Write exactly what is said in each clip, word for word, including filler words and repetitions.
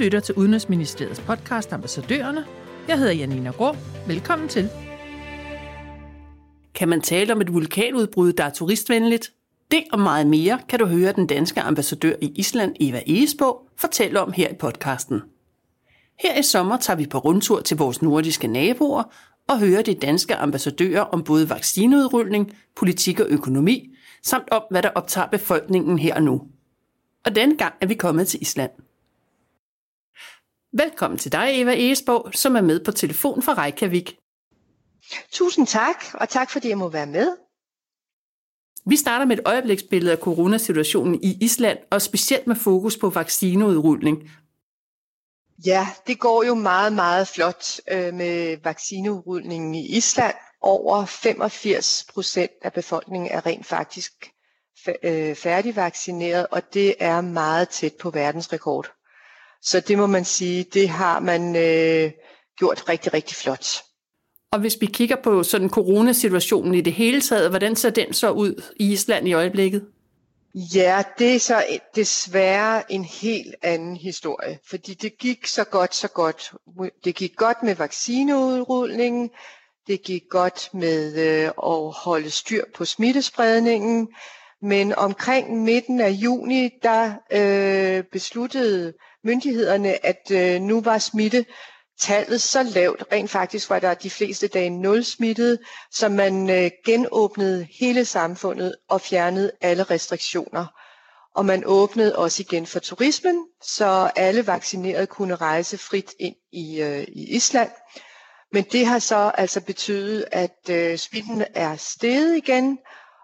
lytter til Udenrigsministeriets podcast Ambassadørerne. Jeg hedder Janina Grå. Velkommen til. Kan man tale om et vulkanudbrud, der er turistvenligt? Det og meget mere kan du høre den danske ambassadør i Island, Eva Egesborg, fortælle om her i podcasten. Her i sommer tager vi på rundtur til vores nordiske naboer og hører de danske ambassadører om både vaccineudrulning, politik og økonomi, samt om, hvad der optager befolkningen her og nu. Og denne gang er vi kommet til Island. Velkommen til dig, Eva Egesborg, som er med på telefon fra Reykjavik. Tusind tak, og tak fordi jeg må være med. Vi starter med et øjebliksbillede af coronasituationen i Island, og specielt med fokus på vaccineudrulning. Ja, det går jo meget, meget flot med vaccineudrulningen i Island. Over femogfirs procent af befolkningen er rent faktisk færdigvaccineret, og det er meget tæt på verdensrekord. Så det må man sige, det har man øh, gjort rigtig, rigtig flot. Og hvis vi kigger på sådan coronasituationen i det hele taget, hvordan ser den så ud i Island i øjeblikket? Ja, det er så desværre en helt anden historie, fordi det gik så godt, så godt. Det gik godt med vaccineudrulningen, det gik godt med øh, at holde styr på smittespredningen, men omkring midten af juni, der øh, besluttede myndighederne, at øh, nu var smittetallet så lavt, rent faktisk var der de fleste dage nul smittede, så man øh, genåbnede hele samfundet og fjernede alle restriktioner. Og man åbnede også igen for turismen, så alle vaccinerede kunne rejse frit ind i, øh, i Island. Men det har så altså betydet, at øh, smitten er steget igen,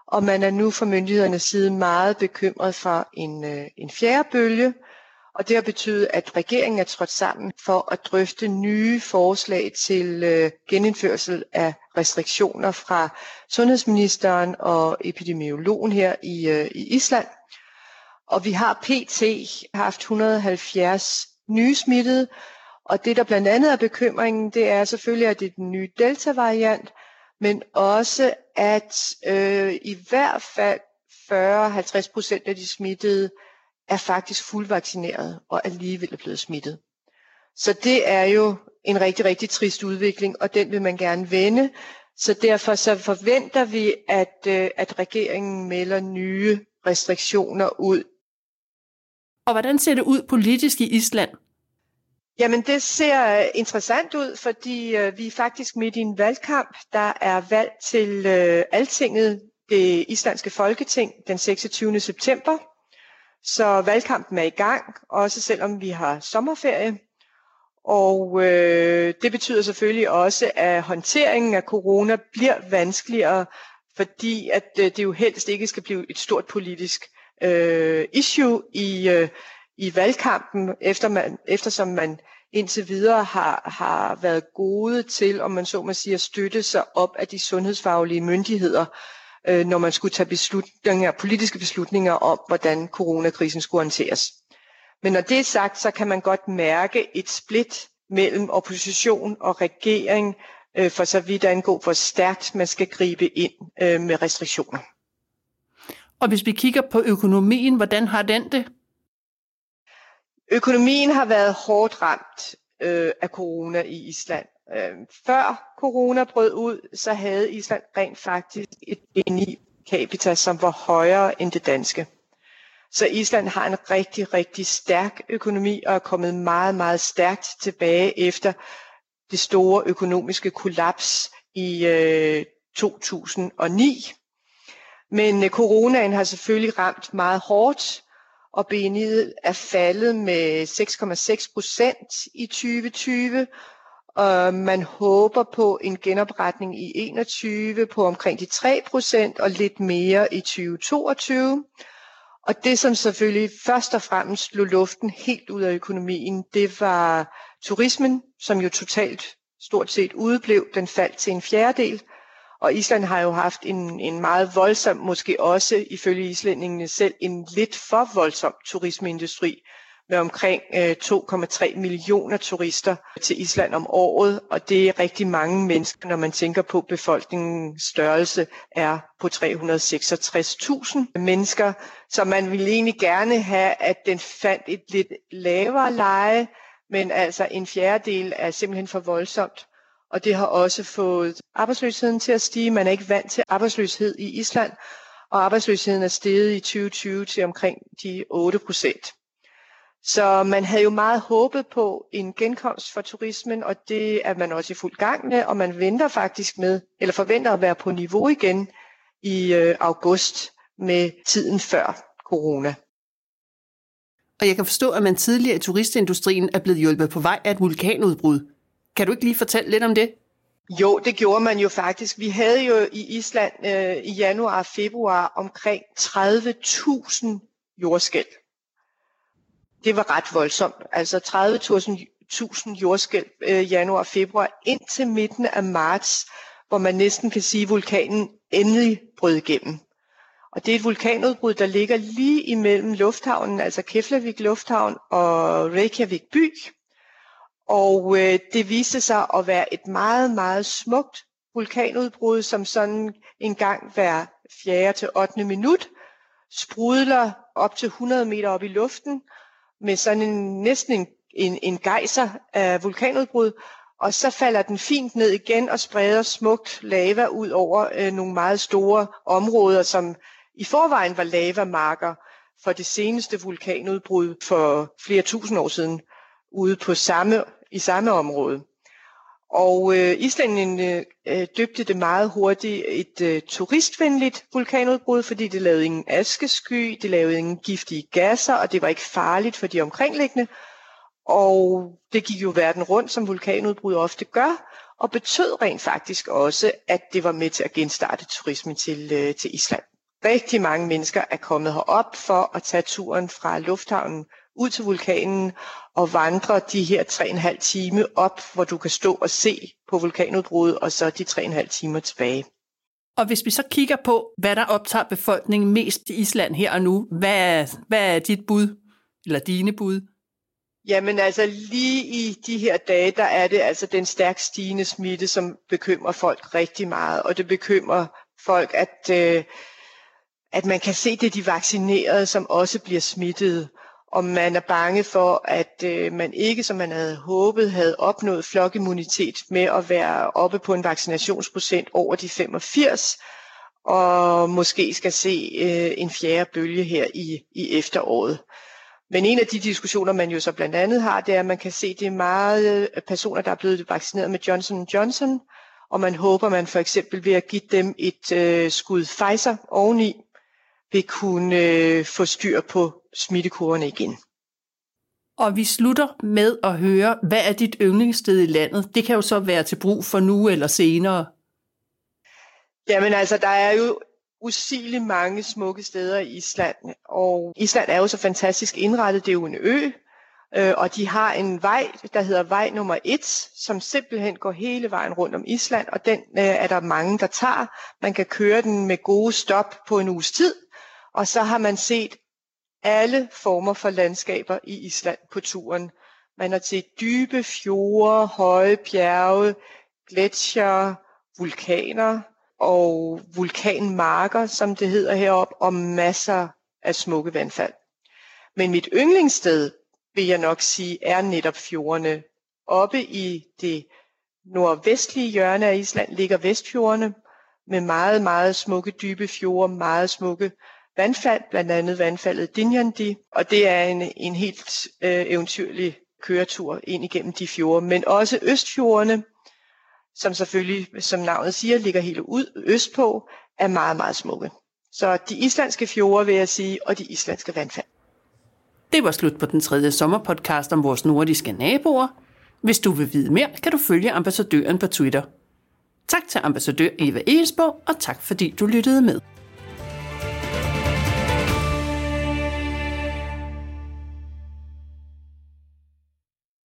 og man er nu fra myndighedernes side meget bekymret for en, øh, en fjerde bølge. Og det har betydet, at regeringen er trådt sammen for at drøfte nye forslag til øh, genindførsel af restriktioner fra sundhedsministeren og epidemiologen her i, øh, i Island. Og vi har P T haft et hundrede og halvfjerds nye smittede, og det der blandt andet er bekymringen, det er selvfølgelig, at det er den nye delta-variant, men også at øh, i hvert fald fyrre til halvtreds procent af de smittede er faktisk fuldvaccineret og alligevel er blevet smittet. Så det er jo en rigtig, rigtig trist udvikling, og den vil man gerne vende. Så derfor så forventer vi, at, at regeringen melder nye restriktioner ud. Og hvordan ser det ud politisk i Island? Jamen det ser interessant ud, fordi vi er faktisk midt i en valgkamp. Der er valg til Altinget, det islandske folketing, den seksogtyvende september. Så valgkampen er i gang, også selvom vi har sommerferie. Og øh, det betyder selvfølgelig også, at håndteringen af corona bliver vanskeligere, fordi at øh, det jo helst ikke skal blive et stort politisk øh, issue i, øh, i valgkampen, efter man, eftersom man indtil videre har, har været gode til, om man så må sige, at støtte sig op af de sundhedsfaglige myndigheder, når man skulle tage beslutninger, politiske beslutninger om, hvordan coronakrisen skulle håndteres. Men når det er sagt, så kan man godt mærke et split mellem opposition og regering, for så vidt angår, hvor stærkt man skal gribe ind med restriktioner. Og hvis vi kigger på økonomien, hvordan har den det? Økonomien har været hårdt ramt af corona i Island. Før corona brød ud, så havde Island rent faktisk et B N I capita, som var højere end det danske. Så Island har en rigtig, rigtig stærk økonomi og er kommet meget, meget stærkt tilbage efter det store økonomiske kollaps i øh, to tusind og ni. Men øh, coronaen har selvfølgelig ramt meget hårdt, og B N I'et er faldet med seks komma seks procent i tyve tyve. Og man håber på en genopretning i enogtyve på omkring de tre procent og lidt mere i tyve toogtyve. Og det, som selvfølgelig først og fremmest lå luften helt ud af økonomien, det var turismen, som jo totalt stort set udeblev. Den faldt til en fjerdedel. Og Island har jo haft en, en meget voldsom, måske også ifølge islændingene selv, en lidt for voldsom turismeindustri, med omkring to komma tre millioner turister til Island om året, og det er rigtig mange mennesker, når man tænker på, at befolkningens størrelse er på tre hundrede og seksogtres tusind mennesker, så man ville egentlig gerne have, at den fandt et lidt lavere leje, men altså en fjerdedel er simpelthen for voldsomt. Og det har også fået arbejdsløsheden til at stige. Man er ikke vant til arbejdsløshed i Island, og arbejdsløsheden er steget i tyve tyve til omkring de otte procent. Så man havde jo meget håbet på en genkomst for turismen, og det er man også i fuld gang med, og man venter faktisk med, eller forventer at være på niveau igen i øh, august med tiden før corona. Og jeg kan forstå, at man tidligere i turistindustrien er blevet hjulpet på vej af et vulkanudbrud. Kan du ikke lige fortælle lidt om det? Jo, det gjorde man jo faktisk. Vi havde jo i Island øh, i januar og februar omkring tredive tusind jordskælv. Det var ret voldsomt. Altså tredive tusind jordskælv øh, januar og februar indtil midten af marts, hvor man næsten kan sige, at vulkanen endelig brød igennem. Og det er et vulkanudbrud, der ligger lige imellem lufthavnen, altså Keflavik Lufthavn og Reykjavik by. Og øh, det viste sig at være et meget, meget smukt vulkanudbrud, som sådan en gang hver fjerde til ottende minut sprudler op til hundrede meter op i luften med sådan en, næsten en, en, en gejser af vulkanudbrud. Og så falder den fint ned igen og spreder smukt lava ud over øh, nogle meget store områder, som i forvejen var lavamarker for det seneste vulkanudbrud for flere tusind år siden ude på samme i samme område. Og øh, Island øh, døbte det meget hurtigt et øh, turistvenligt vulkanudbrud, fordi det lavede ingen askesky, det lavede ingen giftige gasser, og det var ikke farligt for de omkringliggende. Og det gik jo verden rundt, som vulkanudbrud ofte gør, og betød rent faktisk også, at det var med til at genstarte turismen til, øh, til Island. Rigtig mange mennesker er kommet herop for at tage turen fra lufthavnen ud til vulkanen og vandre de her tre og en halv time op, hvor du kan stå og se på vulkanudbruddet, og så de tre og en halv timer tilbage. Og hvis vi så kigger på, hvad der optager befolkningen mest i Island her og nu, hvad er, hvad er dit bud, eller dine bud? Jamen altså lige i de her dage, der er det altså den stærkt stigende smitte, som bekymrer folk rigtig meget, og det bekymrer folk, at, øh, at man kan se, det er de vaccinerede, som også bliver smittet. Og man er bange for, at øh, man ikke, som man havde håbet, havde opnået flokimmunitet med at være oppe på en vaccinationsprocent over de femogfirs, og måske skal se øh, en fjerde bølge her i, i efteråret. Men en af de diskussioner, man jo så blandt andet har, det er, at man kan se, det er meget personer, der er blevet vaccineret med Johnson og Johnson, og man håber, man for eksempel ved at give dem et øh, skud Pfizer oveni, vil kunne øh, få styr på smittekurverne igen. Og vi slutter med at høre, hvad er dit yndlingssted i landet? Det kan jo så være til brug for nu eller senere. Jamen altså, der er jo usigeligt mange smukke steder i Island, og Island er jo så fantastisk indrettet, det er jo en ø, øh, og de har en vej, der hedder vej nummer et, som simpelthen går hele vejen rundt om Island, og den øh, er der mange, der tager. Man kan køre den med gode stop på en uges tid, og så har man set alle former for landskaber i Island på turen. Man har set dybe fjorde, høje bjerge, gletsjere, vulkaner og vulkanmarker, som det hedder heroppe, og masser af smukke vandfald. Men mit yndlingssted, vil jeg nok sige, er netop fjordene. Oppe i det nordvestlige hjørne af Island ligger Vestfjordene med meget, meget smukke dybe fjorde, meget smukke vandfald, blandt andet vandfaldet Dinjandi, og det er en, en helt øh, eventyrlig køretur ind igennem de fjorde, men også Østfjordene, som selvfølgelig, som navnet siger, ligger helt ud østpå, er meget, meget smukke. Så de islandske fjorde, vil jeg sige, og de islandske vandfald. Det var slut på den tredje sommerpodcast om vores nordiske naboer. Hvis du vil vide mere, kan du følge ambassadøren på Twitter. Tak til ambassadør Eva Egesborg, og tak fordi du lyttede med.